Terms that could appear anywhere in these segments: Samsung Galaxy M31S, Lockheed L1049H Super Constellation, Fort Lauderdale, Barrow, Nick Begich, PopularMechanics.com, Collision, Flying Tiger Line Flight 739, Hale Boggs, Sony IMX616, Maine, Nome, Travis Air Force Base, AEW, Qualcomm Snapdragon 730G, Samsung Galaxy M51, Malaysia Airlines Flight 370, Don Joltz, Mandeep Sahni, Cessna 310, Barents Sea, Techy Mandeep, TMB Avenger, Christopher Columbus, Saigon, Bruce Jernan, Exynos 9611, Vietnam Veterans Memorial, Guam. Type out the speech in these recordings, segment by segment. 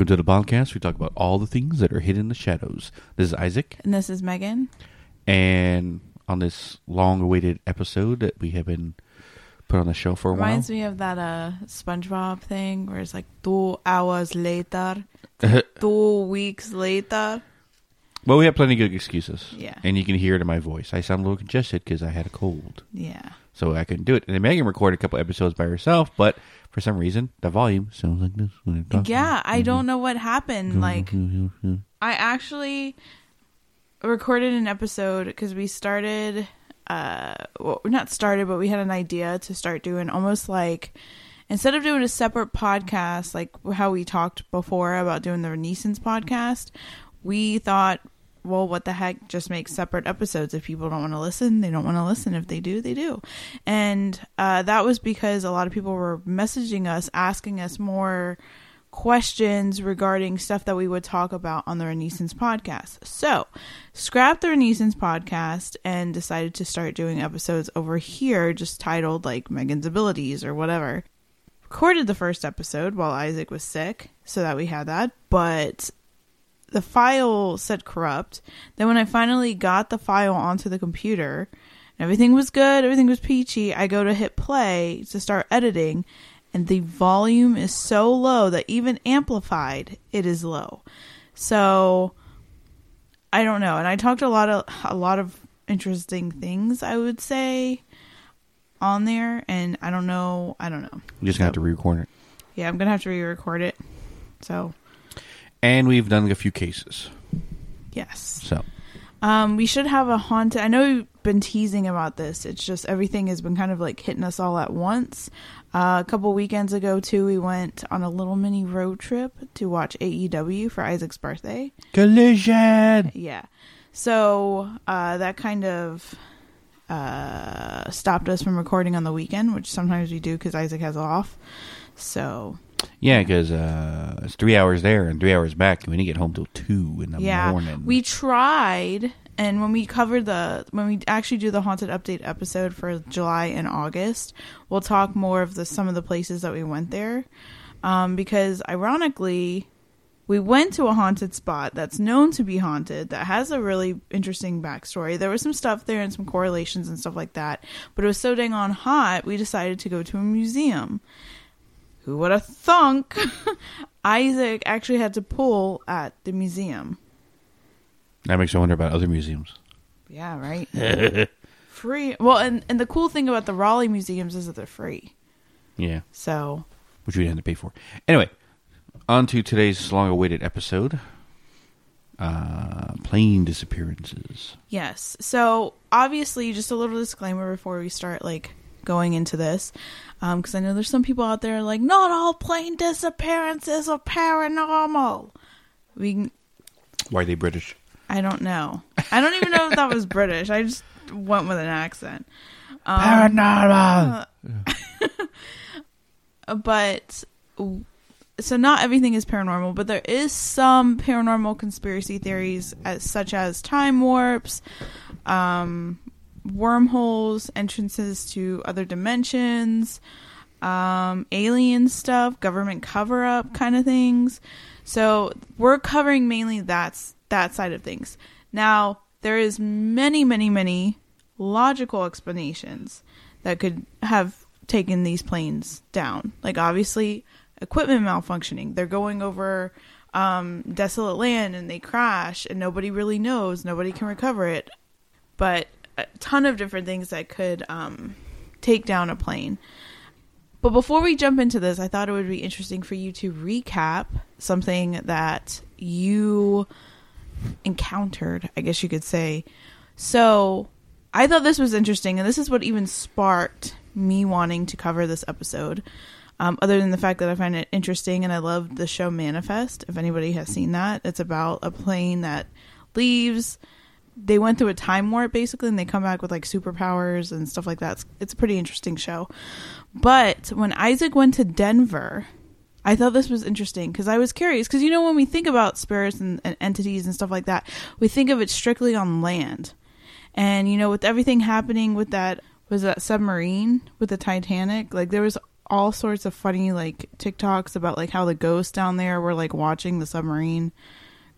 Welcome to the podcast. We talk about all the things that are hidden in the shadows. This is Isaac. And this is Megan. And on this long-awaited episode that we have been put on the show for a while. Reminds me of that SpongeBob thing where it's like 2 hours later, 2 weeks later. Well, we have plenty of good excuses. Yeah. And you can hear it in my voice. I sound a little congested because I had a cold. Yeah. So I couldn't do it. And then Megan recorded a couple episodes by herself, but for some reason, the volume sounds like this. When yeah, I don't know what happened. Like, I actually recorded an episode because we started, well, not started, but we had an idea to start doing almost like, instead of doing a separate podcast, like how we talked before about doing the Renaissance podcast, we thought, well, what the heck, just make separate episodes. If people don't want to listen, they don't want to listen. If they do, they do. And that was because a lot of people were messaging us, asking us more questions regarding stuff that we would talk about on the Renaissance podcast. So, scrapped the Renaissance podcast and decided to start doing episodes over here, just titled like Megan's Abilities or whatever. Recorded the first episode while Isaac was sick, so that we had that, but the file said corrupt. Then when I finally got the file onto the computer, and everything was good, everything was peachy, I go to hit play to start editing, and the volume is so low that even amplified, it is low. So, I don't know. And I talked a lot of interesting things, I would say, on there, and I don't know. You're just going to have to re-record it. Yeah, I'm going to have to re-record it. So... And we've done a few cases. Yes. So. We should have a haunted... I know we've been teasing about this. It's just everything has been kind of like hitting us all at once. A couple weekends ago, too, we went on a little mini road trip to watch AEW for Isaac's birthday. Collision! Yeah. So that kind of stopped us from recording on the weekend, which sometimes we do because Isaac has off. So... Yeah, because it's 3 hours there and 3 hours back, and we didn't get home till 2 in the morning. We tried, and when we actually do the haunted update episode for July and August, we'll talk more of some of the places that we went there, because ironically, we went to a haunted spot that's known to be haunted, that has a really interesting backstory. There was some stuff there and some correlations and stuff like that, but it was so dang on hot, we decided to go to a museum. Who would have thunk? Isaac actually had to pull at the museum. That makes me wonder about other museums. Yeah, right? Free. Well, and the cool thing about the Raleigh Museums is that they're free. Yeah. So. Which we didn't have to pay for. Anyway, on to today's long-awaited episode. Plane disappearances. Yes. So, obviously, just a little disclaimer before we start, like, going into this, because I know there's some people out there like, not all plane disappearances are paranormal. Why are they British? I don't know. I don't even know if that was British. I just went with an accent. Paranormal! But, so not everything is paranormal, but there is some paranormal conspiracy theories, such as time warps, wormholes, entrances to other dimensions, alien stuff, government cover-up kind of things. So we're covering mainly that side of things. Now, there is many, many, many logical explanations that could have taken these planes down. Like, obviously, equipment malfunctioning. They're going over desolate land and they crash and nobody really knows. Nobody can recover it. But... a ton of different things that could take down a plane. But before we jump into this, I thought it would be interesting for you to recap something that you encountered, I guess you could say. So I thought this was interesting, and this is what even sparked me wanting to cover this episode, other than the fact that I find it interesting and I love the show Manifest. If anybody has seen that, it's about a plane that leaves. They went through a time warp, basically, and they come back with, like, superpowers and stuff like that. It's a pretty interesting show. But when Isaac went to Denver, I thought this was interesting because I was curious. Because, you know, when we think about spirits and entities and stuff like that, we think of it strictly on land. And, you know, with everything happening with that submarine, with the Titanic, like, there was all sorts of funny like TikToks about like how the ghosts down there were like watching the submarine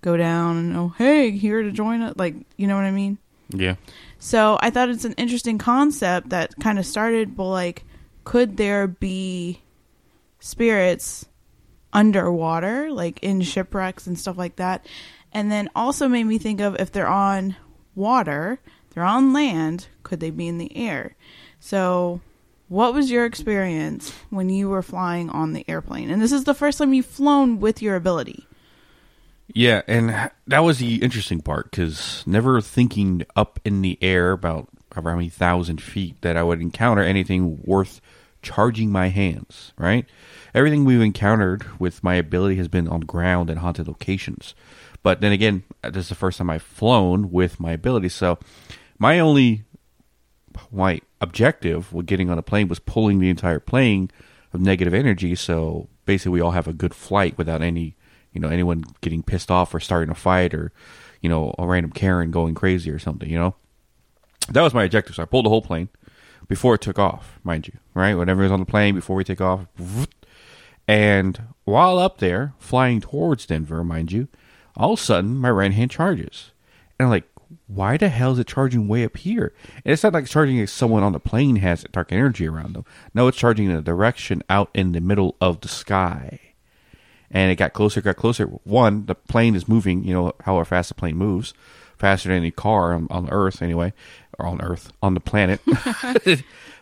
go down and, oh, hey, here to join us. Like, you know what I mean? Yeah. So I thought it's an interesting concept that kind of started, but like, could there be spirits underwater, like in shipwrecks and stuff like that? And then also made me think of, if they're on water, they're on land, could they be in the air? So what was your experience when you were flying on the airplane? And this is the first time you've flown with your ability. Yeah, and that was the interesting part, because never thinking up in the air about around 1,000 feet that I would encounter anything worth charging my hands, right? Everything we've encountered with my ability has been on ground and haunted locations. But then again, this is the first time I've flown with my ability, so my only objective with getting on a plane was pulling the entire plane of negative energy, so basically we all have a good flight without any, you know, anyone getting pissed off or starting a fight or, you know, a random Karen going crazy or something, you know. That was my objective. So I pulled the whole plane before it took off, mind you, right? Whenever it was on the plane, before we take off. And while up there, flying towards Denver, mind you, all of a sudden, my right hand charges. And I'm like, why the hell is it charging way up here? And it's not like charging if someone on the plane has dark energy around them. No, it's charging in a direction out in the middle of the sky. And it got closer. One, the plane is moving, you know, however fast the plane moves, faster than any car on Earth anyway, or on Earth, on the planet,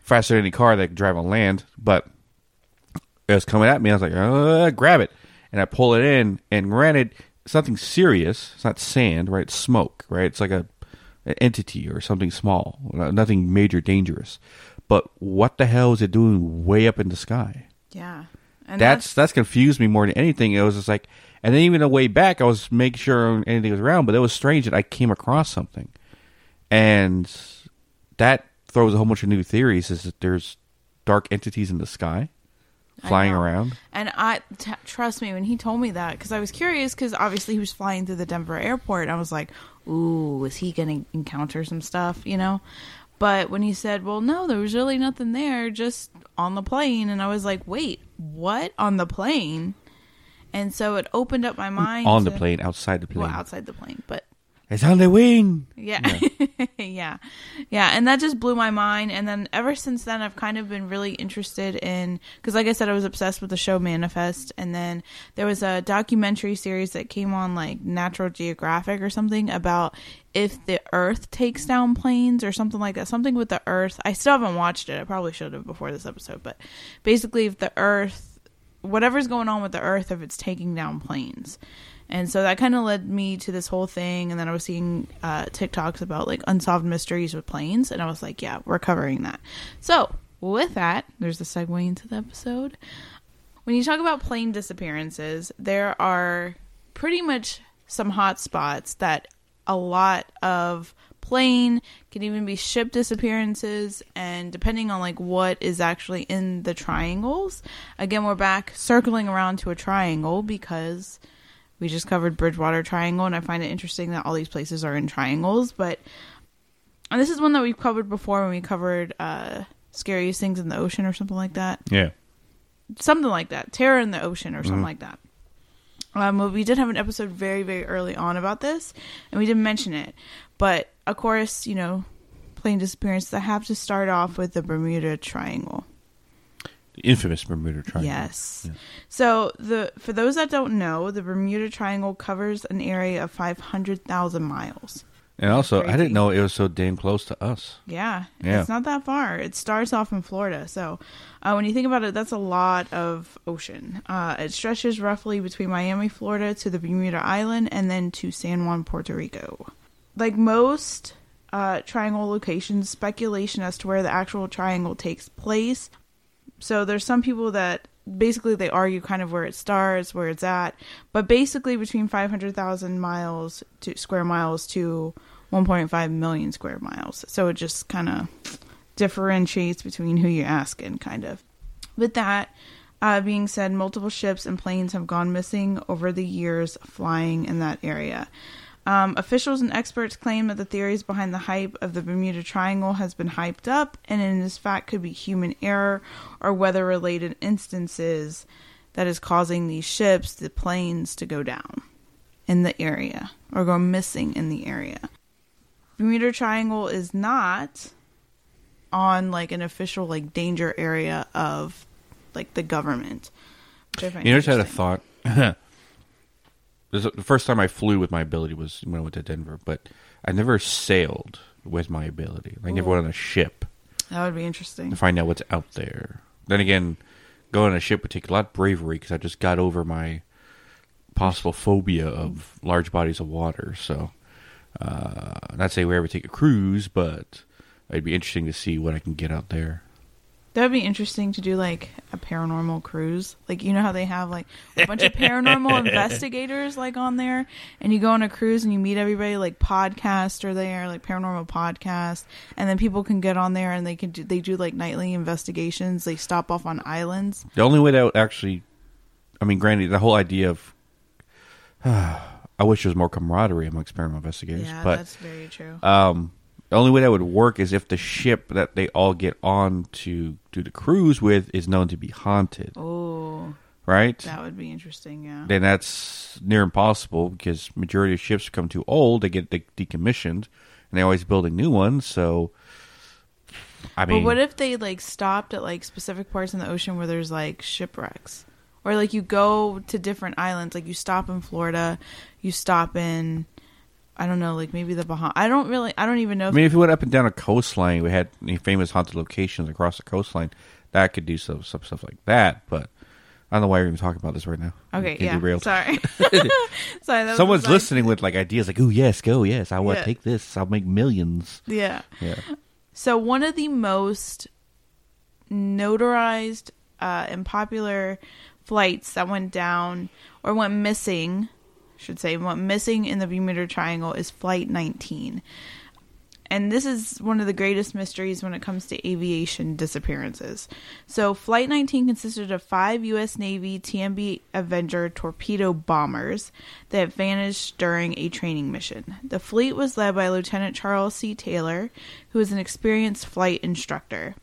faster than any car that can drive on land. But it was coming at me. I was like, grab it. And I pull it in. And granted, it's nothing serious. It's not sand, right? It's smoke, right? It's like an entity or something small, nothing major dangerous. But what the hell is it doing way up in the sky? Yeah. And that's confused me more than anything. It was just like, and then even the way back, I was making sure anything was around, but it was strange that I came across something. And that throws a whole bunch of new theories, is that there's dark entities in the sky flying around. And I trust me, when he told me that, because I was curious, because obviously he was flying through the Denver airport. I was like, ooh, is he going to encounter some stuff, you know? But when he said, well, no, there was really nothing there, just on the plane. And I was like, wait, what? On the plane? And so it opened up my mind. The plane, outside the plane. Well, outside the plane, but. It's on the wing. Yeah. Yeah. Yeah. And that just blew my mind. And then ever since then, I've kind of been really interested in, because like I said, I was obsessed with the show Manifest. And then there was a documentary series that came on like Natural Geographic or something about if the Earth takes down planes or something like that, something with the Earth. I still haven't watched it. I probably should have before this episode, but basically if the Earth, whatever's going on with the Earth, if it's taking down planes. And so that kind of led me to this whole thing. And then I was seeing TikToks about like unsolved mysteries with planes. And I was like, yeah, we're covering that. So with that, there's a segue into the episode. When you talk about plane disappearances, there are pretty much some hot spots that a lot of plane, can even be ship disappearances, and depending on like what is actually in the triangles. Again, we're back circling around to a triangle because we just covered Bridgewater Triangle, and I find it interesting that all these places are in triangles. But and this is one that we've covered before when we covered Scariest Things in the Ocean or something like that. Yeah. Something like that. Terror in the Ocean or something like that. We did have an episode very, very early on about this, and we didn't mention it. But, of course, you know, plane disappearances, I have to start off with the Bermuda Triangle. The infamous Bermuda Triangle. Yes. Yeah. So for those that don't know, the Bermuda Triangle covers an area of 500,000 miles. And also, I didn't know it was so damn close to us. Yeah. It's not that far. It starts off in Florida. So when you think about it, that's a lot of ocean. It stretches roughly between Miami, Florida, to the Bermuda Island, and then to San Juan, Puerto Rico. Like most triangle locations, speculation as to where the actual triangle takes place. So there's some people that basically they argue kind of where it starts, where it's at, but basically between 500,000 miles to square miles to 1.5 million square miles. So it just kind of differentiates between who you're asking, kind of. With that being said, multiple ships and planes have gone missing over the years flying in that area. Officials and experts claim that the theories behind the hype of the Bermuda Triangle has been hyped up, and in this fact could be human error or weather-related instances that is causing these ships, the planes, to go down in the area or go missing in the area. Bermuda Triangle is not on like an official like danger area of like the government. You just had a thought. The first time I flew with my ability was when I went to Denver, but I never sailed with my ability. I never went on a ship. That would be interesting. To find out what's out there. Then again, going on a ship would take a lot of bravery because I just got over my possible phobia of large bodies of water. So, not saying we ever take a cruise, but it'd be interesting to see what I can get out there. That would be interesting to do, like, a paranormal cruise. Like, you know how they have, like, a bunch of paranormal investigators, like, on there? And you go on a cruise and you meet everybody, like, podcasts are there, like, paranormal podcasts. And then people can get on there and they can do like, nightly investigations. They stop off on islands. The only way that would actually... I mean, granted, the whole idea of... I wish there was more camaraderie amongst paranormal investigators. Yeah, but, that's very true. The only way that would work is if the ship that they all get on to do the cruise with is known to be haunted. Oh. Right? That would be interesting, yeah. Then that's near impossible because majority of ships become too old. They get decommissioned, and they're always building new ones, so... I mean... But what if they, like, stopped at, like, specific parts in the ocean where there's, like, shipwrecks? Or, like, you go to different islands. Like, you stop in Florida, you stop in... I don't know, like maybe the Bahamas. I don't even know. I mean, if you went up and down a coastline, we had any famous haunted locations across the coastline, that could do some stuff like that. But I don't know why we're even talking about this right now. Okay, yeah. Sorry. That someone's listening with like ideas, like, "Ooh, yes, go, yes, I want to take this. I'll make millions." Yeah. So one of the most notarized and popular flights that went down or went missing. Should say what missing in the Bermuda Triangle is Flight 19. And this is one of the greatest mysteries when it comes to aviation disappearances. So Flight 19 consisted of 5 U.S. Navy TMB Avenger torpedo bombers that vanished during a training mission. The fleet was led by Lieutenant Charles C. Taylor, who was an experienced flight instructor.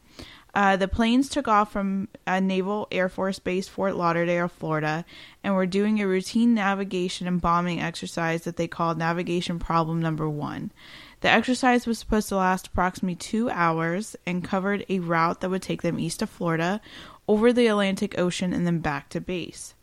The planes took off from Naval Air Force Base, Fort Lauderdale, Florida, and were doing a routine navigation and bombing exercise that they called Navigation Problem Number 1. The exercise was supposed to last approximately 2 hours and covered a route that would take them east of Florida, over the Atlantic Ocean, and then back to base.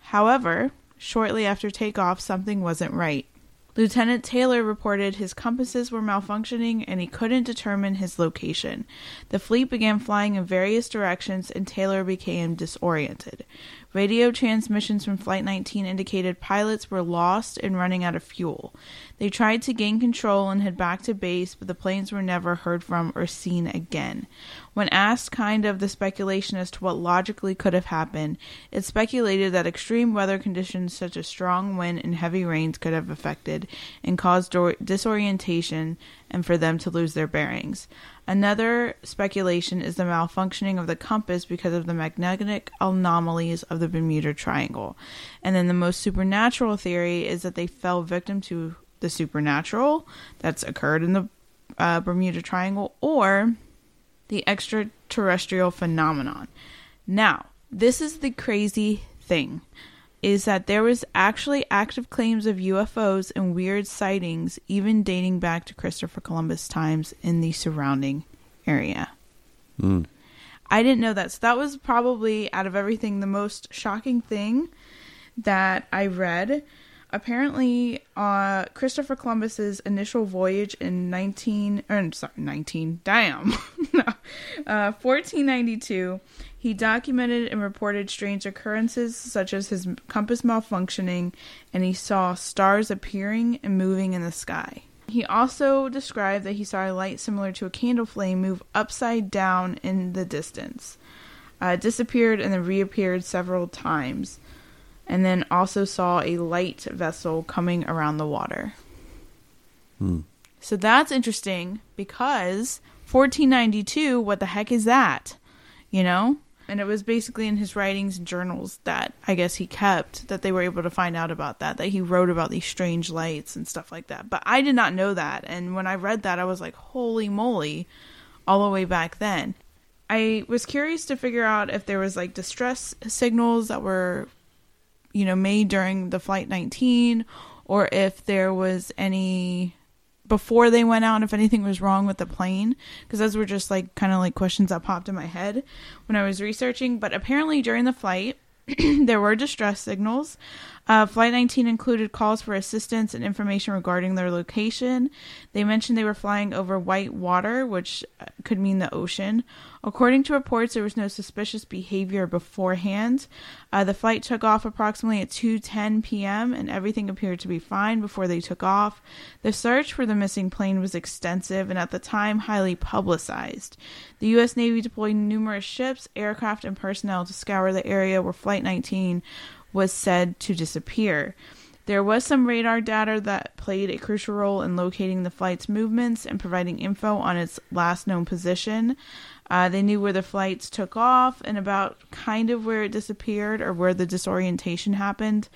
However, shortly after takeoff, something wasn't right. Lieutenant Taylor reported his compasses were malfunctioning and he couldn't determine his location. The fleet began flying in various directions and Taylor became disoriented. Radio transmissions from Flight 19 indicated pilots were lost and running out of fuel. They tried to gain control and head back to base, but the planes were never heard from or seen again. When asked kind of the speculation as to what logically could have happened, it speculated that extreme weather conditions such as strong wind and heavy rains could have affected and caused disorientation and for them to lose their bearings. Another speculation is the malfunctioning of the compass because of the magnetic anomalies of the Bermuda Triangle. And then the most supernatural theory is that they fell victim to the supernatural that's occurred in the Bermuda Triangle or... the extraterrestrial phenomenon. Now, this is the crazy thing, is that there was actually active claims of UFOs and weird sightings, even dating back to Christopher Columbus times in the surrounding area. Mm. I didn't know that. So that was probably, out of everything, the most shocking thing that I read. Apparently, Christopher Columbus's initial voyage in 1492, he documented and reported strange occurrences such as his compass malfunctioning, and he saw stars appearing and moving in the sky. He also described that he saw a light similar to a candle flame move upside down in the distance, disappeared and then reappeared several times. And then also saw a light vessel coming around the water. Hmm. So that's interesting because 1492, what the heck is that? You know? And it was basically in his writings and journals that I guess he kept, that they were able to find out about that he wrote about these strange lights and stuff like that. But I did not know that. And when I read that, I was like, holy moly, all the way back then. I was curious to figure out if there was like distress signals that were, you know, made during the Flight 19, or if there was any before they went out, if anything was wrong with the plane, because those were just like kind of like questions that popped in my head when I was researching. But apparently during the flight there were distress signals. Flight 19 included calls for assistance and information regarding their location. They mentioned they were flying over white water, which could mean the ocean. According to reports, there was no suspicious behavior beforehand. The flight took off approximately at 2:10 p.m. and everything appeared to be fine before they took off. The search for the missing plane was extensive and at the time highly publicized. The U.S. Navy deployed numerous ships, aircraft, and personnel to scour the area where Flight 19 was said to disappear. There was some radar data that played a crucial role in locating the flight's movements and providing info on its last known position. They knew where the flights took off and about kind of where it disappeared or where the disorientation happened.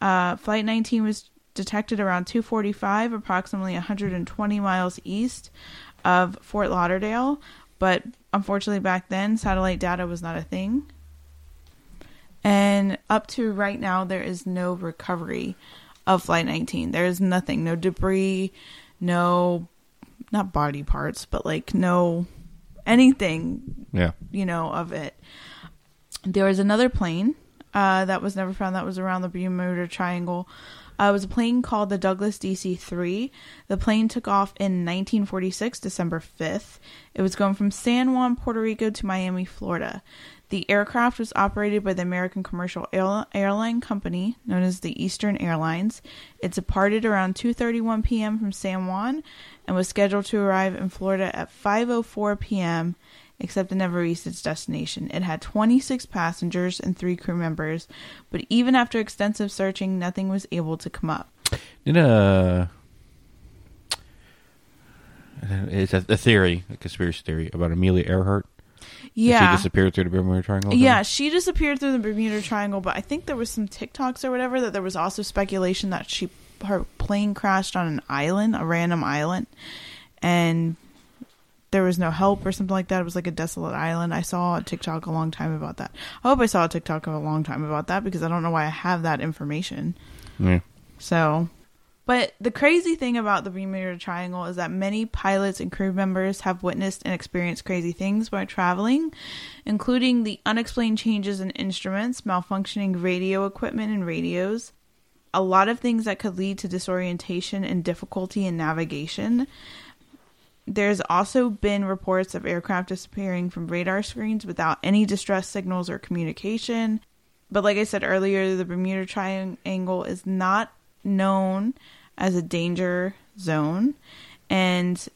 Flight 19 was detected around 2:45, approximately 120 miles east of Fort Lauderdale. But unfortunately back then, satellite data was not a thing. And up to right now, there is no recovery of Flight 19. There is nothing. No debris. No, not body parts, but like no anything, yeah, you know, of it. There was another plane that was never found that was around the Bermuda Triangle. It was a plane called the Douglas DC-3. The plane took off in 1946, December 5th. It was going from San Juan, Puerto Rico to Miami, Florida. The aircraft was operated by the American commercial airline company, known as the Eastern Airlines. It departed around 2:31 p.m. from San Juan and was scheduled to arrive in Florida at 5:04 p.m., except it never reached its destination. It had 26 passengers and 3 crew members, but even after extensive searching, nothing was able to come up. It's a theory, a conspiracy theory, about Amelia Earhart. Yeah. She disappeared through the Bermuda Triangle? Then? Yeah, she disappeared through the Bermuda Triangle, but I think there was some TikToks or whatever that there was also speculation that her plane crashed on an island, a random island, and there was no help or something like that. It was like a desolate island. I saw a TikTok a long time about that. I hope I saw a TikTok a long time about that because I don't know why I have that information. Yeah. So... But the crazy thing about the Bermuda Triangle is that many pilots and crew members have witnessed and experienced crazy things while traveling, including the unexplained changes in instruments, malfunctioning radio equipment and radios, a lot of things that could lead to disorientation and difficulty in navigation. There's also been reports of aircraft disappearing from radar screens without any distress signals or communication. But like I said earlier, the Bermuda Triangle is not known as a danger zone, and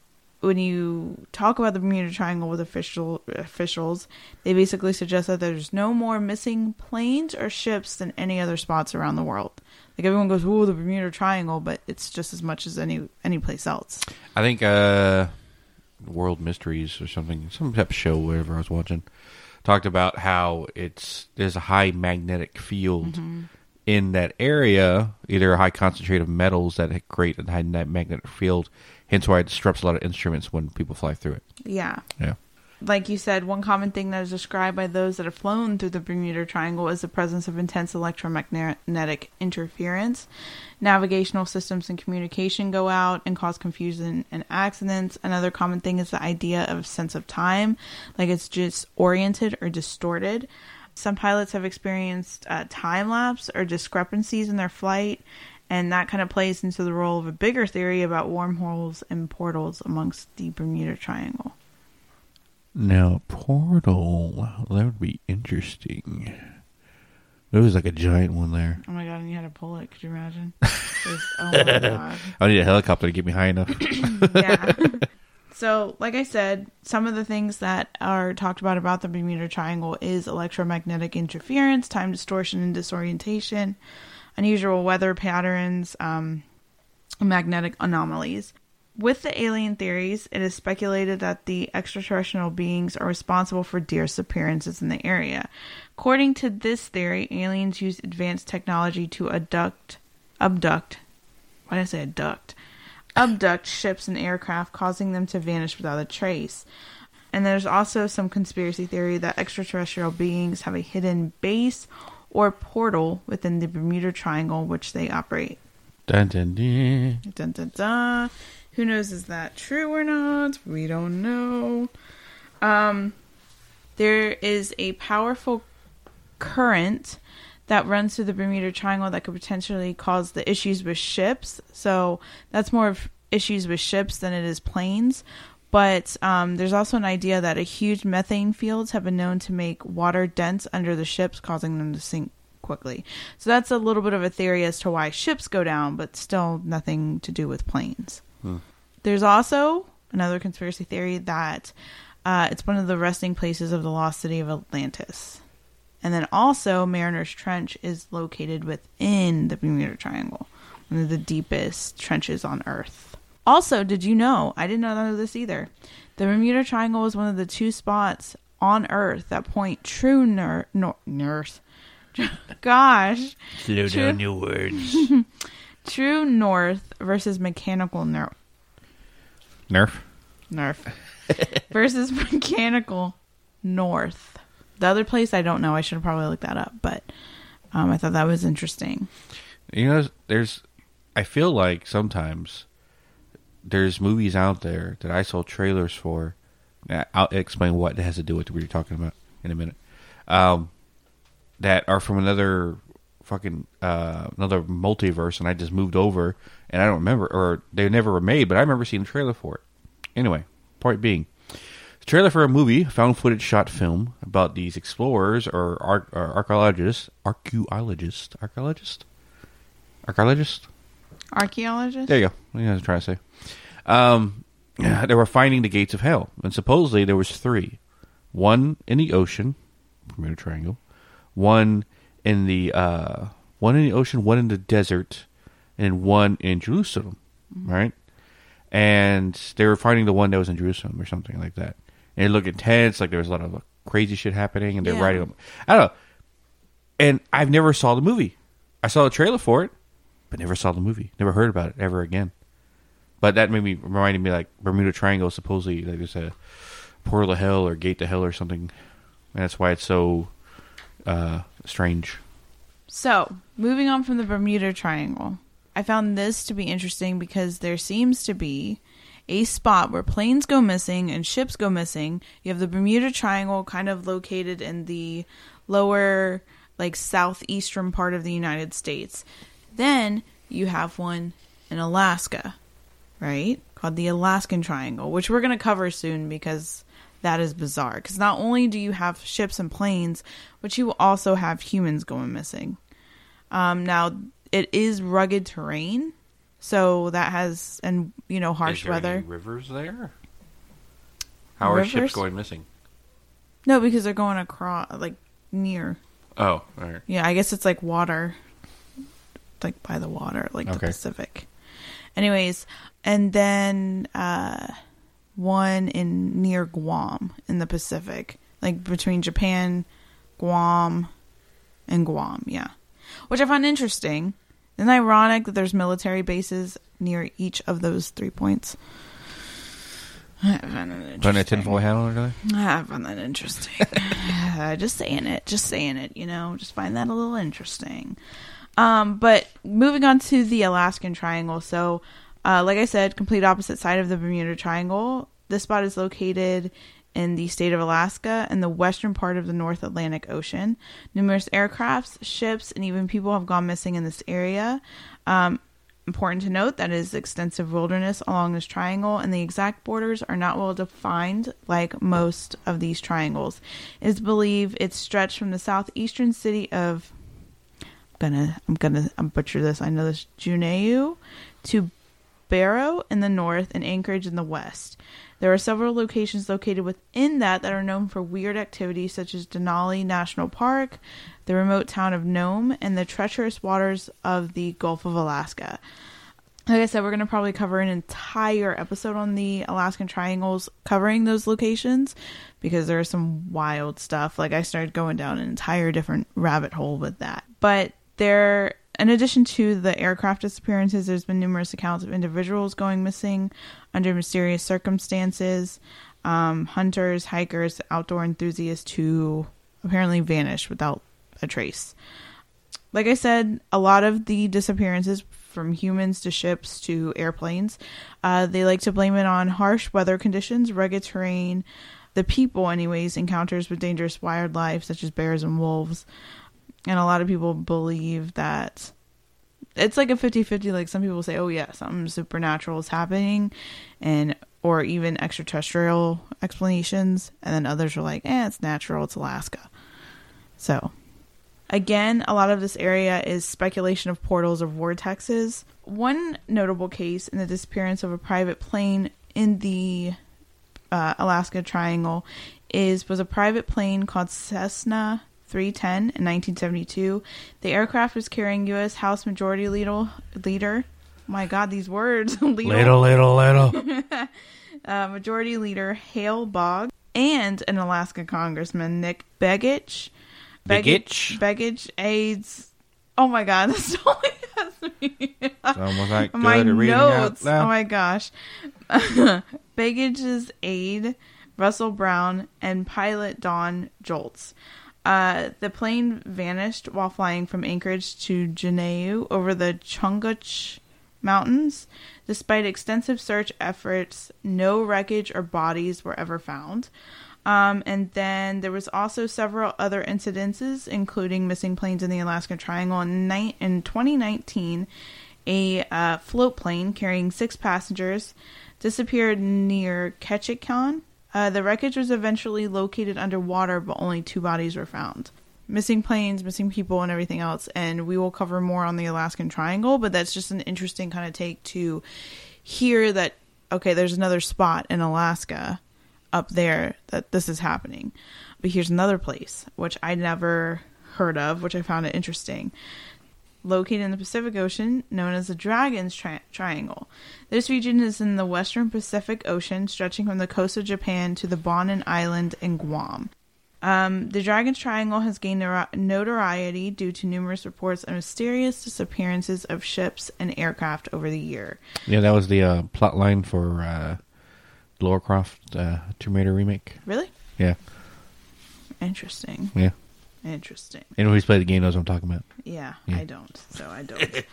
when you talk about the Bermuda Triangle with officials, they basically suggest that there's no more missing planes or ships than any other spots around the world. Like everyone goes, "Ooh, the Bermuda Triangle," but it's just as much as any place else. I think World Mysteries or something, some type of show, whatever I was watching, talked about how there's a high magnetic field. Mm-hmm. In that area, either a high concentrate of metals that create a high magnetic field, hence why it disrupts a lot of instruments when people fly through it. Yeah. Yeah. Like you said, one common thing that is described by those that have flown through the Bermuda Triangle is the presence of intense electromagnetic interference. Navigational systems and communication go out and cause confusion and accidents. Another common thing is the idea of sense of time, like it's just oriented or distorted. Some pilots have experienced time lapse or discrepancies in their flight, and that kind of plays into the role of a bigger theory about wormholes and portals amongst the Bermuda Triangle. Now, portal, wow, that would be interesting. There was like a giant one there. Oh my god, and you had to pull it, could you imagine? Oh my god. I need a helicopter to get me high enough. Yeah. So, like I said, some of the things that are talked about the Bermuda Triangle is electromagnetic interference, time distortion and disorientation, unusual weather patterns, magnetic anomalies. With the alien theories, it is speculated that the extraterrestrial beings are responsible for Deer's appearances in the area. According to this theory, aliens use advanced technology to abduct ships and aircraft, causing them to vanish without a trace. And there's also some conspiracy theory that extraterrestrial beings have a hidden base or portal within the Bermuda Triangle, which they operate. Dun, dun, dun. Dun, dun, dun. Who knows, is that true or not? We don't know. There is a powerful current that runs through the Bermuda Triangle that could potentially cause the issues with ships. So that's more of issues with ships than it is planes. But there's also an idea that a huge methane fields have been known to make water dense under the ships, causing them to sink quickly. So that's a little bit of a theory as to why ships go down, but still nothing to do with planes. Hmm. There's also another conspiracy theory that it's one of the resting places of the lost city of Atlantis. And then also Mariner's Trench is located within the Bermuda Triangle, one of the deepest trenches on Earth. Also, did you know, I did not know this either, the Bermuda Triangle is one of the two spots on Earth that point true north. Gosh. Slow down your words. True north versus mechanical nerf versus mechanical north. The other place I don't know. I should have probably looked that up, but I thought that was interesting. You know, I feel like sometimes there's movies out there that I saw trailers for. I'll explain what it has to do with what you're talking about in a minute. That are from another fucking another multiverse, and I just moved over and I don't remember, or they never were made, but I remember seeing a trailer for it. Anyway, point being, the trailer for a movie, found footage shot film about these explorers or archaeologists. There you go. I was trying to say. They were finding the gates of hell, and supposedly there was three: one in the ocean, Bermuda Triangle, one in the ocean, one in the desert, and one in Jerusalem, right? And they were finding the one that was in Jerusalem or something like that. And it looked intense, like there was a lot of crazy shit happening, and they're writing them. I don't know. And I've never saw the movie. I saw the trailer for it, but never saw the movie. Never heard about it ever again. But that made me, reminded me, like, Bermuda Triangle, supposedly, like, there's a portal to hell or gate to hell or something. And that's why it's so strange. So, moving on from the Bermuda Triangle, I found this to be interesting because there seems to be a spot where planes go missing and ships go missing. You have the Bermuda Triangle kind of located in the lower, like, southeastern part of the United States. Then you have one in Alaska, right? Called the Alaskan Triangle, which we're going to cover soon because that is bizarre, because not only do you have ships and planes, but you also have humans going missing. Now, it is rugged terrain, so that has, and you know, harsh weather. Any rivers there? How are ships going missing? No, because they're going across, like, near. Oh, all right. Yeah, I guess it's like water, like by the water, like the Pacific. Anyways, and then one in near Guam in the Pacific, like between Japan, Guam, yeah. Which I find interesting. Isn't it ironic that there's military bases near each of those 3 points? I find that interesting. Putting a tinfoil hat on over there? I find that interesting. Just saying it, you know, just find that a little interesting. But moving on to the Alaskan Triangle, so like I said, complete opposite side of the Bermuda Triangle. This spot is located in the state of Alaska and the western part of the North Atlantic Ocean. Numerous aircrafts, ships, and even people have gone missing in this area. Important to note that it is extensive wilderness along this triangle, and the exact borders are not well defined like most of these triangles. It is believed it's stretched from the southeastern city of Juneau to Barrow in the north and Anchorage in the west. There are several locations located within that are known for weird activities, such as Denali National Park, the remote town of Nome, and the treacherous waters of the Gulf of Alaska. Like I said, we're going to probably cover an entire episode on the Alaskan Triangles, covering those locations, because there is some wild stuff. Like, I started going down an entire different rabbit hole with that. But there, in addition to the aircraft disappearances, there's been numerous accounts of individuals going missing under mysterious circumstances, hunters, hikers, outdoor enthusiasts who apparently vanish without a trace. Like I said, a lot of the disappearances, from humans to ships to airplanes, they like to blame it on harsh weather conditions, rugged terrain, the people anyways, encounters with dangerous wildlife such as bears and wolves. And a lot of people believe that it's like a 50-50. Like, some people say, oh yeah, something supernatural is happening, and or even extraterrestrial explanations, and then others are like, it's natural, it's Alaska. So again, a lot of this area is speculation of portals or vortexes. One notable case in the disappearance of a private plane in the Alaska Triangle was a private plane called Cessna 310 in 1972. The aircraft was carrying U.S. House Majority Leader. My God, these words. Majority Leader Hale Boggs and an Alaska Congressman, Nick Begich. Baggage aids. Oh my God, that's totally me. Like my notes. Oh my gosh. Baggage's aide, Russell Brown, and pilot Don Joltz. The plane vanished while flying from Anchorage to Juneau over the Chunguch Mountains. Despite extensive search efforts, no wreckage or bodies were ever found. And then there was also several other incidences, including missing planes in the Alaskan Triangle. In 2019, a float plane carrying 6 passengers disappeared near Ketchikan. The wreckage was eventually located underwater, but only 2 bodies were found. Missing planes, missing people, and everything else. And we will cover more on the Alaskan Triangle, but that's just an interesting kind of take to hear that, okay, there's another spot in Alaska up there that this is happening, but here's another place which I never heard of, which I found it interesting. Located in the Pacific Ocean, known as the Dragon's Triangle, this region is in the western Pacific Ocean, stretching from the coast of Japan to the Bonin Island and Guam. The Dragon's Triangle has gained notoriety due to numerous reports of mysterious disappearances of ships and aircraft over the year. Yeah, that was the plot line for Lara Croft Terminator remake. Really? Yeah. Interesting. Yeah. Interesting. Anyone who's played the game knows what I'm talking about. Yeah. I don't. So I don't.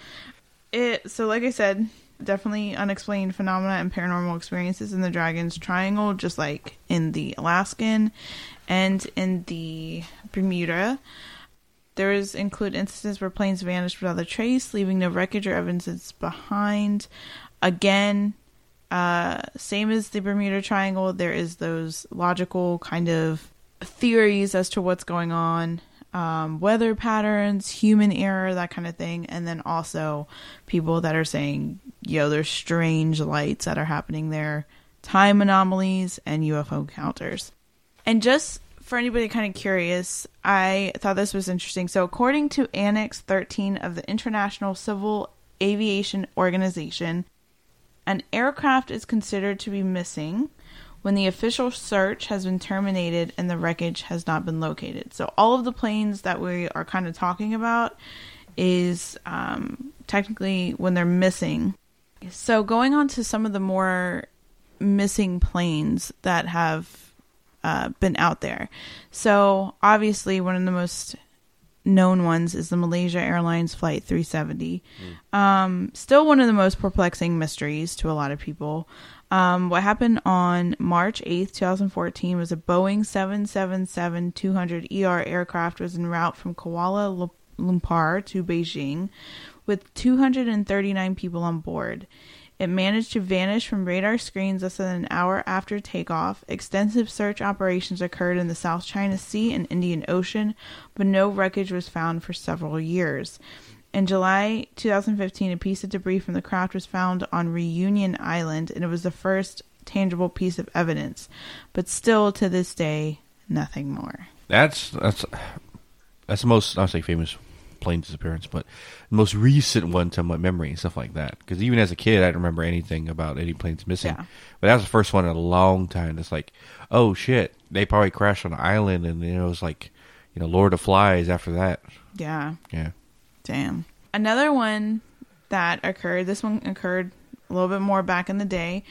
So like I said, definitely unexplained phenomena and paranormal experiences in the Dragon's Triangle, just like in the Alaskan and in the Bermuda. There include instances where planes vanished without a trace, leaving no wreckage or evidence behind. Again, same as the Bermuda Triangle, there is those logical kind of theories as to what's going on, weather patterns, human error, that kind of thing. And then also people that are saying, there's strange lights that are happening there, time anomalies, and UFO encounters. And just for anybody kind of curious, I thought this was interesting. So according to Annex 13 of the International Civil Aviation Organization, an aircraft is considered to be missing when the official search has been terminated and the wreckage has not been located. So all of the planes that we are kind of talking about is technically when they're missing. So going on to some of the more missing planes that have been out there. So obviously one of the most known ones is the Malaysia Airlines Flight 370. Still one of the most perplexing mysteries to a lot of people. What happened on March 8th, 2014 was a Boeing 777-200ER aircraft was en route from Kuala Lumpur to Beijing with 239 people on board. It managed to vanish from radar screens less than an hour after takeoff. Extensive search operations occurred in the South China Sea and Indian Ocean, but no wreckage was found for several years. In July 2015, a piece of debris from the craft was found on Reunion Island, and it was the first tangible piece of evidence. But still, to this day, nothing more. That's the most, I'll say, famous plane disappearance, but the most recent one to my memory and stuff like that. Because even as a kid, I didn't remember anything about any planes missing. Yeah. But that was the first one in a long time. It's like, oh, shit, they probably crashed on an island, and it was like, you know, Lord of Flies after that. Yeah. Yeah. Damn. Another one that occurred, this one occurred a little bit more back in the day.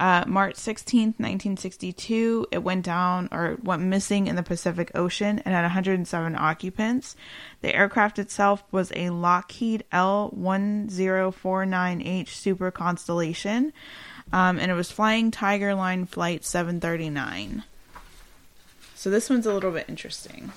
March 16th, 1962, it went down or went missing in the Pacific Ocean and had 107 occupants. The aircraft itself was a Lockheed L1049H Super Constellation, and it was flying Tiger Line Flight 739. So this one's a little bit interesting.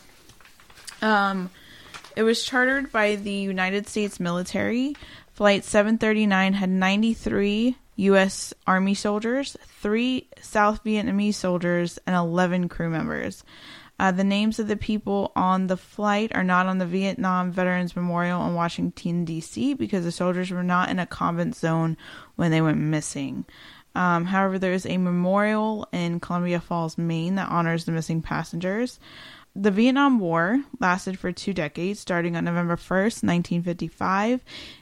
It was chartered by the United States military. Flight 739 had 93 U.S. Army soldiers, 3 South Vietnamese soldiers, and 11 crew members. The names of the people on the flight are not on the Vietnam Veterans Memorial in Washington, D.C. because the soldiers were not in a combat zone when they went missing. However, there is a memorial in Columbia Falls, Maine that honors the missing passengers. The Vietnam War lasted for 2 decades, starting on November 1st, 1955,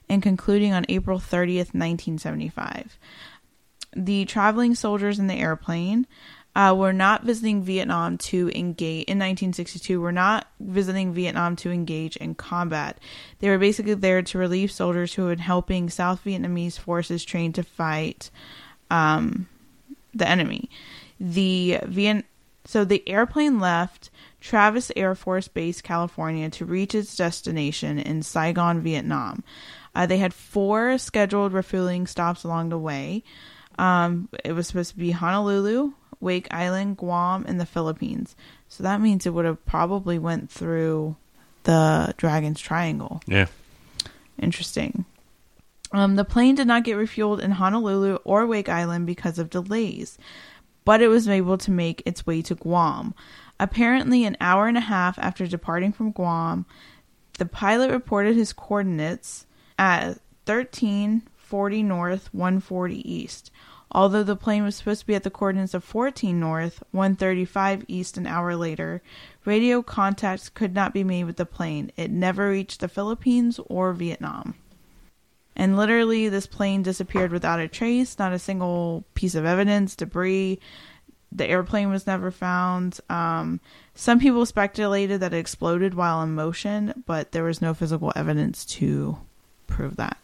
and concluding on April 30th, 1975. The traveling soldiers in the airplane were not visiting Vietnam to engage in 1962. Were not visiting Vietnam to engage in combat. They were basically there to relieve soldiers who had been helping South Vietnamese forces trained to fight the enemy. So the airplane left Travis Air Force Base, California, to reach its destination in Saigon, Vietnam. They had 4 scheduled refueling stops along the way. It was supposed to be Honolulu, Wake Island, Guam, and the Philippines. So that means it would have probably went through the Dragon's Triangle. Yeah. Interesting. The plane did not get refueled in Honolulu or Wake Island because of delays, but it was able to make its way to Guam. Apparently, an hour and a half after departing from Guam, the pilot reported his coordinates at 1340 north, 140 east. Although the plane was supposed to be at the coordinates of 14 north, 135 east an hour later, radio contacts could not be made with the plane. It never reached the Philippines or Vietnam. And literally, this plane disappeared without a trace, not a single piece of evidence, debris. The airplane was never found. Some people speculated that it exploded while in motion, but there was no physical evidence to prove that.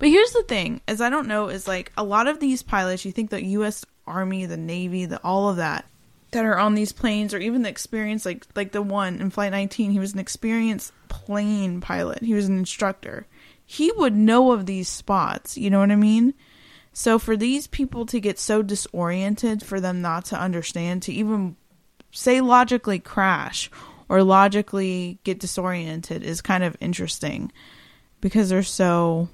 But here's the thing, as I don't know, is like a lot of these pilots, you think the U.S. Army, the Navy, all of that are on these planes, or even the experience, like the one in Flight 19, he was an experienced plane pilot. He was an instructor. He would know of these spots. You know what I mean? So for these people to get so disoriented, for them not to understand, to even say logically crash or logically get disoriented is kind of interesting because they're so,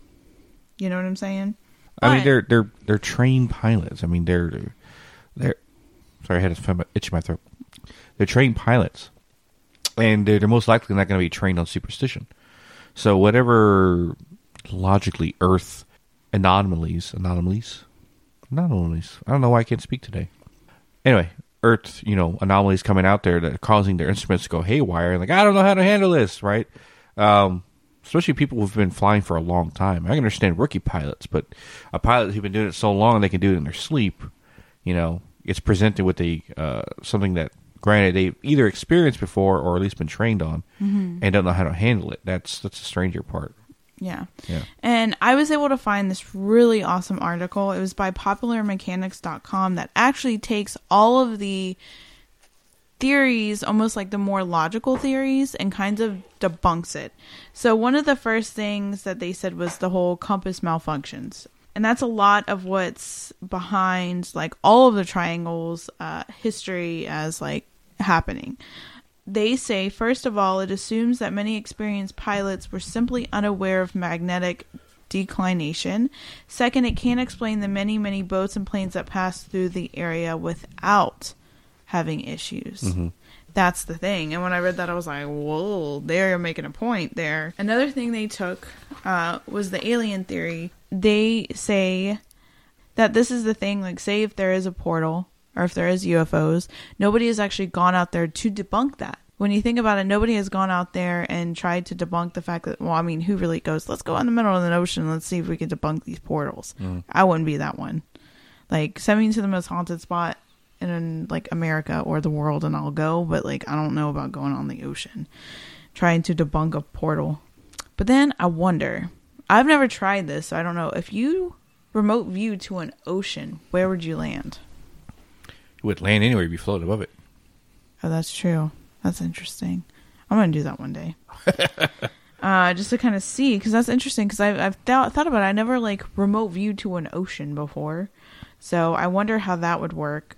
you know what I'm saying? I mean, they're trained pilots. I mean, they're sorry, I had an itch in my throat. They're trained pilots, and they're most likely not going to be trained on superstition. So whatever logically Earth anomalies. I don't know why I can't speak today. Anyway, Earth, you know, anomalies coming out there that are causing their instruments to go haywire. And like, I don't know how to handle this, right? Especially people who've been flying for a long time. I can understand rookie pilots, but a pilot who's been doing it so long they can do it in their sleep, you know, gets presented with something that, granted, they've either experienced before or at least been trained on, and don't know how to handle it. That's the stranger part. Yeah. And I was able to find this really awesome article. It was by PopularMechanics.com that actually takes all of the theories, almost like the more logical theories, and kind of debunks it. So one of the first things that they said was the whole compass malfunctions. And that's a lot of what's behind like all of the triangles history as like happening. They say, first of all, it assumes that many experienced pilots were simply unaware of magnetic declination. Second, it can't explain the many, many boats and planes that passed through the area without having issues. Mm-hmm. That's the thing. And when I read that, I was like, whoa, they're making a point there. Another thing they took was the alien theory. They say that this is the thing, like, say if there is a portal, or if there is UFOs, nobody has actually gone out there to debunk that. when you think about it, nobody has gone out there and tried to debunk the fact that, well, I mean, who really goes, let's go in the middle of the ocean, let's see if we can debunk these portals. Mm. I wouldn't be that one. Like, send me to the most haunted spot in like America or the world and I'll go, but like, I don't know about going on the ocean, trying to debunk a portal. But then I wonder, I've never tried this, so I don't know, if you remote view to an ocean, where would you land? You would land anywhere, you'd be floating above it. Oh, that's true. That's interesting. I'm going to do that one day. Just to kind of see, because that's interesting, because I've thought about it. I never like remote view to an ocean before, so I wonder how that would work.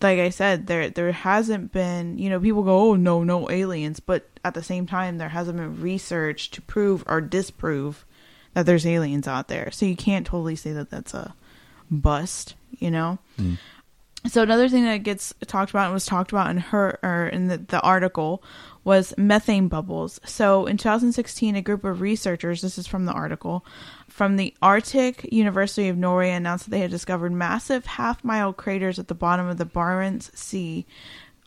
Like I said, there hasn't been, you know, people go, oh, no aliens. But at the same time, there hasn't been research to prove or disprove that there's aliens out there. So you can't totally say that that's a bust, you know? Mm. So another thing that gets talked about and was talked about in her or in the article was methane bubbles. So in 2016, a group of researchers, this is from the article, from the Arctic University of Norway announced that they had discovered massive half-mile craters at the bottom of the Barents Sea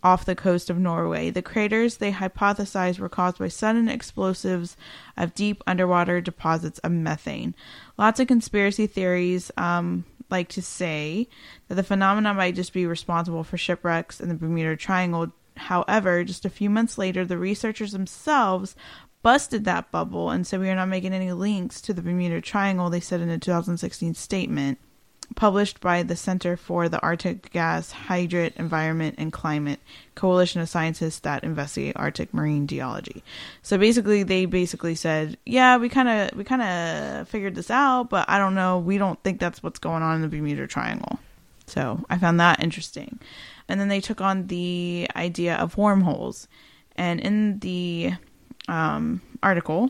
off the coast of Norway. The craters, they hypothesized, were caused by sudden explosives of deep underwater deposits of methane. Lots of conspiracy theories like to say that the phenomenon might just be responsible for shipwrecks in the Bermuda Triangle. However, just a few months later, the researchers themselves busted that bubble, and so we are not making any links to the Bermuda Triangle, they said in a 2016 statement published by the Center for the Arctic Gas, Hydrate, Environment, and Climate, coalition of scientists that investigate Arctic marine geology. So basically, they said, yeah, we kind of figured this out, but I don't know. We don't think that's what's going on in the Bermuda Triangle. So I found that interesting. And then they took on the idea of wormholes. And in the article,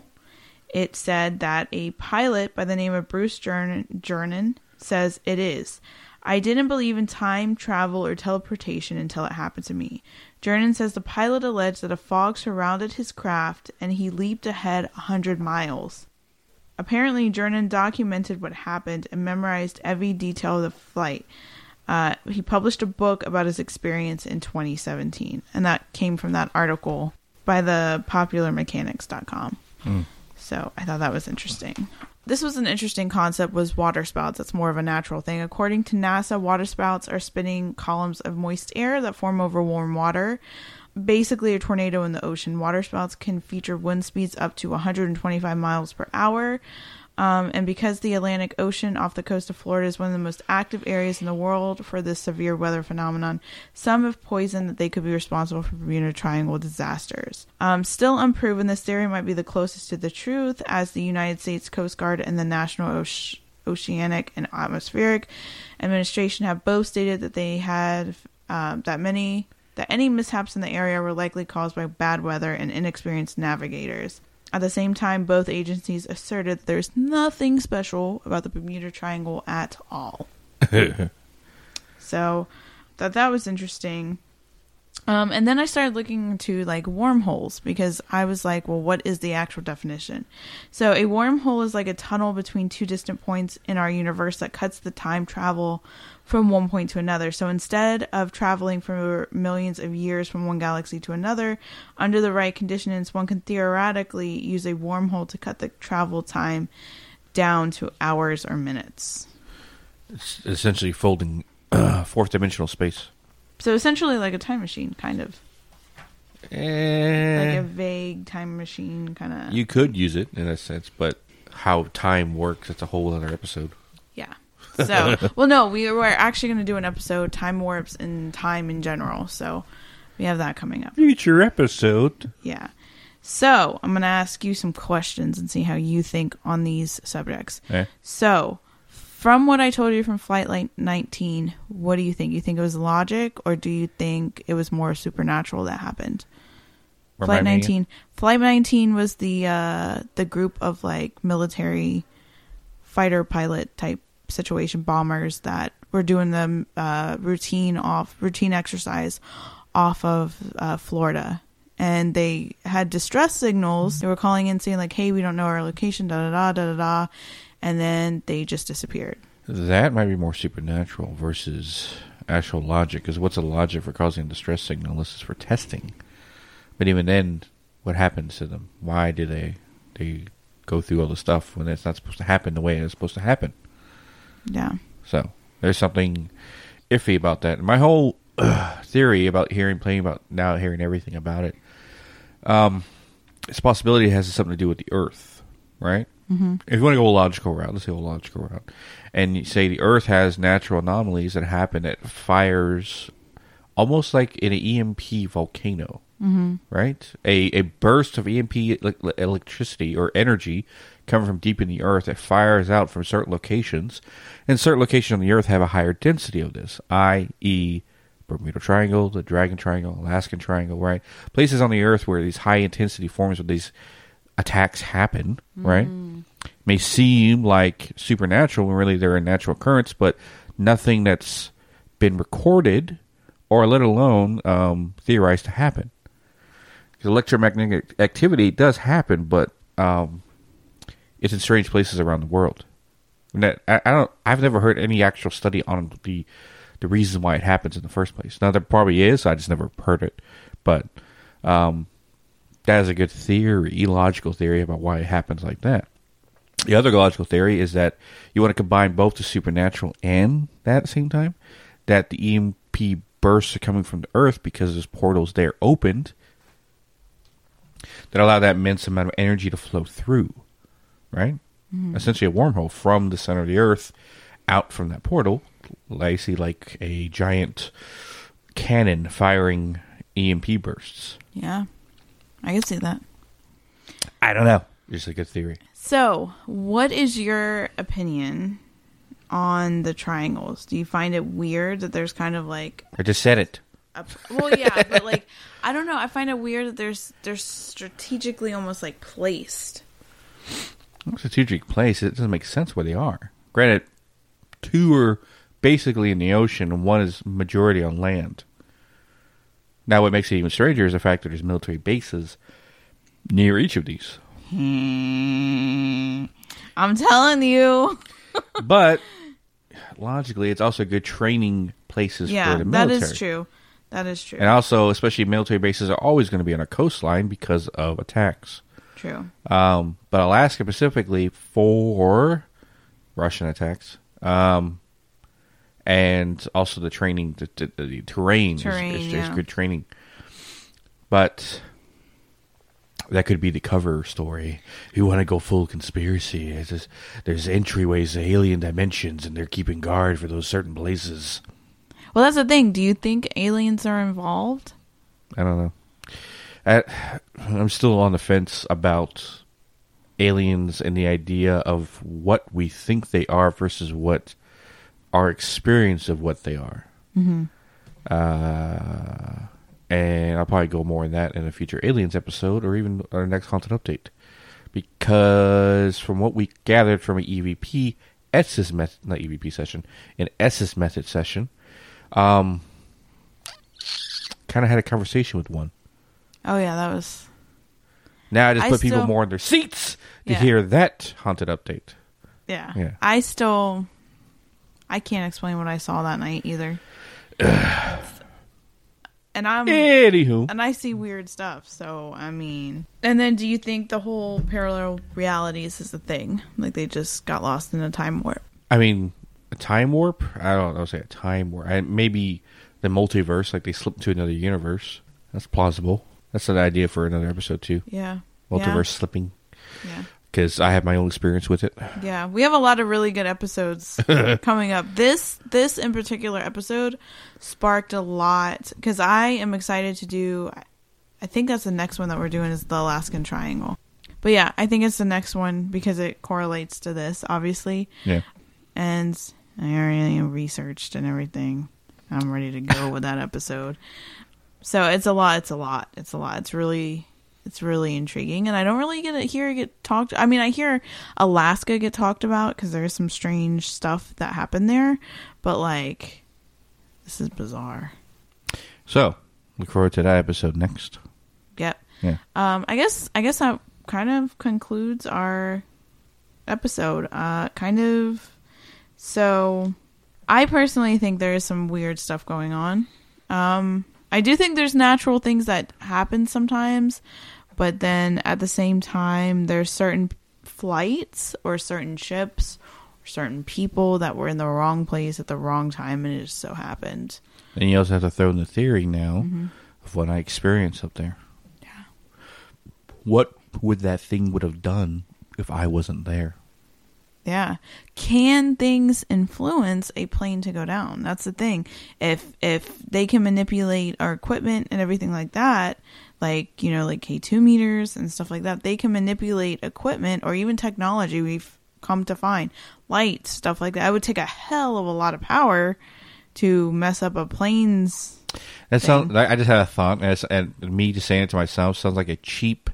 it said that a pilot by the name of Bruce Jernan says it is. I didn't believe in time travel or teleportation until it happened to me. Jernan says the pilot alleged that a fog surrounded his craft and he leaped ahead 100 miles. Apparently, Jernan documented what happened and memorized every detail of the flight. He published a book about his experience in 2017, and that came from that article by the PopularMechanics.com. Mm. So I thought that was interesting. This was an interesting concept, was water spouts. That's more of a natural thing. According to NASA, water spouts are spinning columns of moist air that form over warm water. Basically a tornado in the ocean. Water spouts can feature wind speeds up to 125 miles per hour. And because the Atlantic Ocean off the coast of Florida is one of the most active areas in the world for this severe weather phenomenon, some have poisoned that they could be responsible for Bermuda Triangle disasters. Still unproven, this theory might be the closest to the truth, as the United States Coast Guard and the National Oceanic and Atmospheric Administration have both stated that they had that any mishaps in the area were likely caused by bad weather and inexperienced navigators. At the same time, both agencies asserted that there's nothing special about the Bermuda Triangle at all. So, thought that was interesting. And then I started looking into like wormholes, because I was like, well, what is the actual definition? So a wormhole is like a tunnel between two distant points in our universe that cuts the time travel from one point to another. So instead of traveling for millions of years from one galaxy to another, under the right conditions, one can theoretically use a wormhole to cut the travel time down to hours or minutes. It's essentially folding fourth dimensional space. So essentially like a time machine, kind of. Like a vague time machine, kind of. You could use it in a sense, but how time works, that's a whole other episode. Yeah. So, well, no, we're actually going to do an episode, time warps and time in general. So we have that coming up. Future episode. Yeah. So I'm going to ask you some questions and see how you think on these subjects. Eh? So from what I told you from Flight 19, what do you think? You think it was logic, or do you think it was more supernatural that happened? Flight 19 was the group of like military fighter pilot type situation, bombers that were doing the routine exercise off of Florida, and they had distress signals. They were calling in saying like, hey, we don't know our location, da da da da da da, and then they just disappeared. That might be more supernatural versus actual logic, because what's the logic for causing a distress signal? This is for testing. But even then, what happens to them? Why do they go through all the stuff when it's not supposed to happen the way it's supposed to happen? Yeah. So there's something iffy about that. My whole theory about hearing everything about it, its possibility has something to do with the Earth, right? Mm-hmm. If you want to go a logical route, let's go a logical route, and you say the Earth has natural anomalies that happen that fires, almost like in an EMP volcano, mm-hmm. right? A burst of EMP electricity or energy coming from deep in the Earth that fires out from certain locations, and certain locations on the Earth have a higher density of this, i.e., Bermuda Triangle, the Dragon's Triangle, Alaskan Triangle, right? Places on the Earth where these high-intensity forms of these attacks happen, right? May seem like supernatural when really they're a natural occurrence, but nothing that's been recorded or let alone theorized to happen. Because electromagnetic activity does happen, but it's in strange places around the world. And that, I've never heard any actual study on the reason why it happens in the first place. Now, there probably is. I just never heard it. But that is a good theory, logical theory about why it happens like that. The other logical theory is that you want to combine both the supernatural and that at the same time, that the EMP bursts are coming from the Earth because there's portals there opened that allow that immense amount of energy to flow through, right? Mm-hmm. Essentially a wormhole from the center of the Earth out from that portal. I see like a giant cannon firing EMP bursts. Yeah, I can see that. I don't know. It's a good theory. So, what is your opinion on the triangles? Do you find it weird that there's kind of like... I just said it. Well, yeah, but like, I don't know. I find it weird that they're strategically almost like placed. Strategic place. It doesn't make sense where they are. Granted, two are basically in the ocean and one is majority on land. Now, what makes it even stranger is the fact that there's military bases near each of these. I'm telling you. But logically, it's also good training places for the military. That is true. That is true. And also, especially military bases are always going to be on a coastline because of attacks. True. But Alaska specifically for Russian attacks. And also the training, the terrain is good training. But that could be the cover story. If you want to go full conspiracy, it's just, there's entryways to alien dimensions, and they're keeping guard for those certain places. Well, that's the thing. Do you think aliens are involved? I don't know. I'm still on the fence about aliens and the idea of what we think they are versus what our experience of what they are. Mm-hmm. And I'll probably go more in that in a future Aliens episode or even our next content update. Because from what we gathered from an EVP, S's method session, kind of had a conversation with one. Oh, yeah, that was... Now I just put people more in their seats to hear that haunted update. Yeah. I can't explain what I saw that night either. And I see weird stuff, so I mean. And then do you think the whole parallel realities is a thing? Like they just got lost in a time warp? I mean, a time warp? I don't know, say a time warp. Maybe the multiverse, like they slipped to another universe. That's plausible. That's an idea for another episode too. Yeah. Multiverse slipping. Yeah. Because I have my own experience with it. Yeah, we have a lot of really good episodes coming up. This in particular episode sparked a lot because I am excited to do. I think that's the next one that we're doing is the Alaskan Triangle. But yeah, I think it's the next one because it correlates to this, obviously. Yeah. And I already researched and everything. I'm ready to go with that episode. So it's a lot. It's really intriguing, and I don't really I hear Alaska get talked about because there's some strange stuff that happened there, but like, this is bizarre. So, look forward to that episode next. Yep. Yeah. I guess that kind of concludes our episode. So I personally think there is some weird stuff going on. I do think there's natural things that happen sometimes, but then at the same time, there's certain flights or certain ships or certain people that were in the wrong place at the wrong time, and it just so happened. And you also have to throw in the theory now of what I experienced up there. Yeah. What would that thing would have done if I wasn't there? Yeah. Can things influence a plane to go down? That's the thing. If they can manipulate our equipment and everything like that, like, you know, like K2 meters and stuff like that, they can manipulate equipment or even technology we've come to find. Lights, stuff like that. It would take a hell of a lot of power to mess up a plane's thing. I just had a thought, and me just saying it to myself sounds like a cheap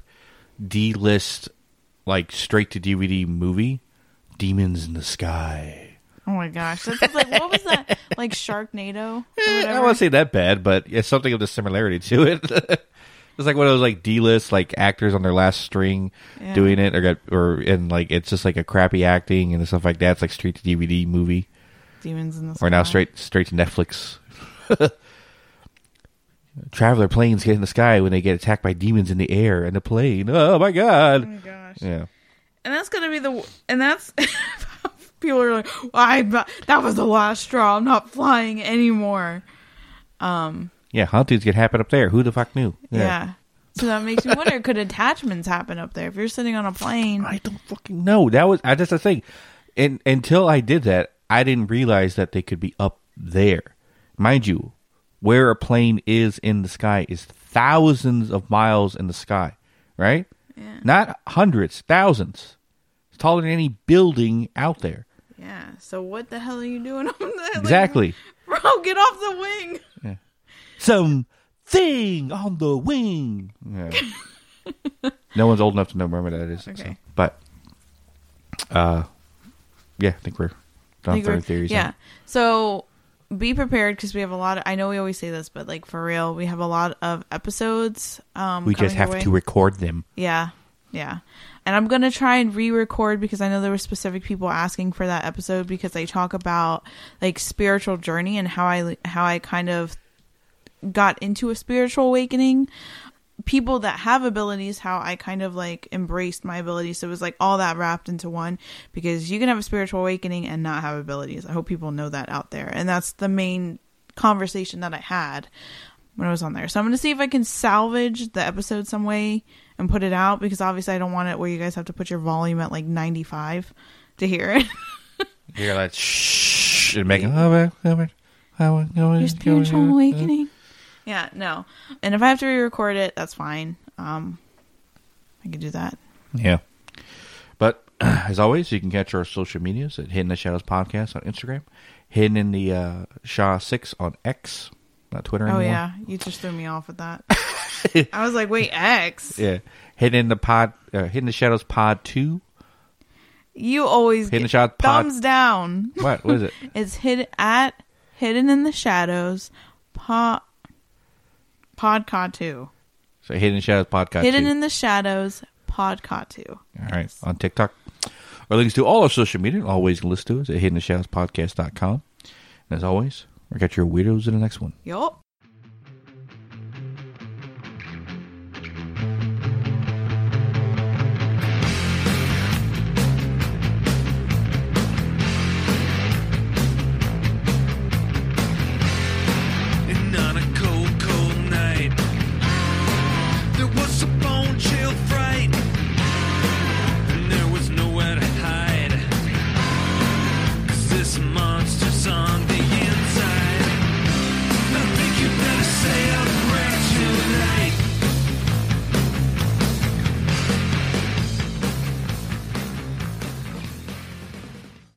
D-list, like straight-to-DVD movie. Demons in the Sky. Oh my gosh. That's like, what was that? Like Sharknado? I don't want to say that bad, but it's something of the similarity to it. It's like one of those like D-list like actors on their last string doing it, and like it's just like a crappy acting and stuff like that. It's like straight to DVD movie. Demons in the Sky. Or now straight to Netflix. Traveler planes get in the sky when they get attacked by demons in the air and the plane. Oh my god. Oh my gosh. Yeah. And that's going to be people are like, that was the last straw. I'm not flying anymore. Yeah, hauntings could happen up there. Who the fuck knew? Yeah. So that makes me wonder, could attachments happen up there? If you're sitting on a plane. I don't fucking know. That's the thing. And until I did that, I didn't realize that they could be up there. Mind you, where a plane is in the sky is thousands of miles in the sky, right? Yeah. Not hundreds, thousands. It's taller than any building out there. Yeah. So what the hell are you doing on that? Exactly. Like, bro, get off the wing. Yeah. Something on the wing. Yeah. No one's old enough to know where that is. Okay. So. But, yeah, I think we're done with theories. Yeah. Now. So be prepared, because we have a lot of, I know we always say this, but like for real, we have a lot of episodes. We just have to record them. Yeah. Yeah. And I'm going to try and re-record, because I know there were specific people asking for that episode, because they talk about like spiritual journey and how I kind of got into a spiritual awakening. People that have abilities, how I kind of like embraced my abilities. So it was like all that wrapped into one, because you can have a spiritual awakening and not have abilities. I hope people know that out there. And that's the main conversation that I had when I was on there. So I'm going to see if I can salvage the episode some way and put it out, because obviously I don't want it where you guys have to put your volume at like 95 to hear it. You're like, shh, and Megan, your spiritual awakening. Yeah, no. And if I have to re-record it, that's fine. I can do that. Yeah. But as always, you can catch our social medias at Hidden in the Shadows Podcast on Instagram, Hidden in the Shaw6 on X, not Twitter anymore. Oh, yeah. You just threw me off with that. I was like, wait, X? Yeah. Hidden in the Shadows Pod 2. You always Hidden get the thumbs down. What is it? It's Hidden in the Shadows Pod... Podcast 2. So Hidden Shadows Podcast 2. Hidden in the Shadows Podcast 2. All right. Yes. On TikTok. Our links to all our social media. Always can listen to us at HiddenInTheShadowsPodcast.com. And as always, we'll catch your weirdos in the next one. Yup.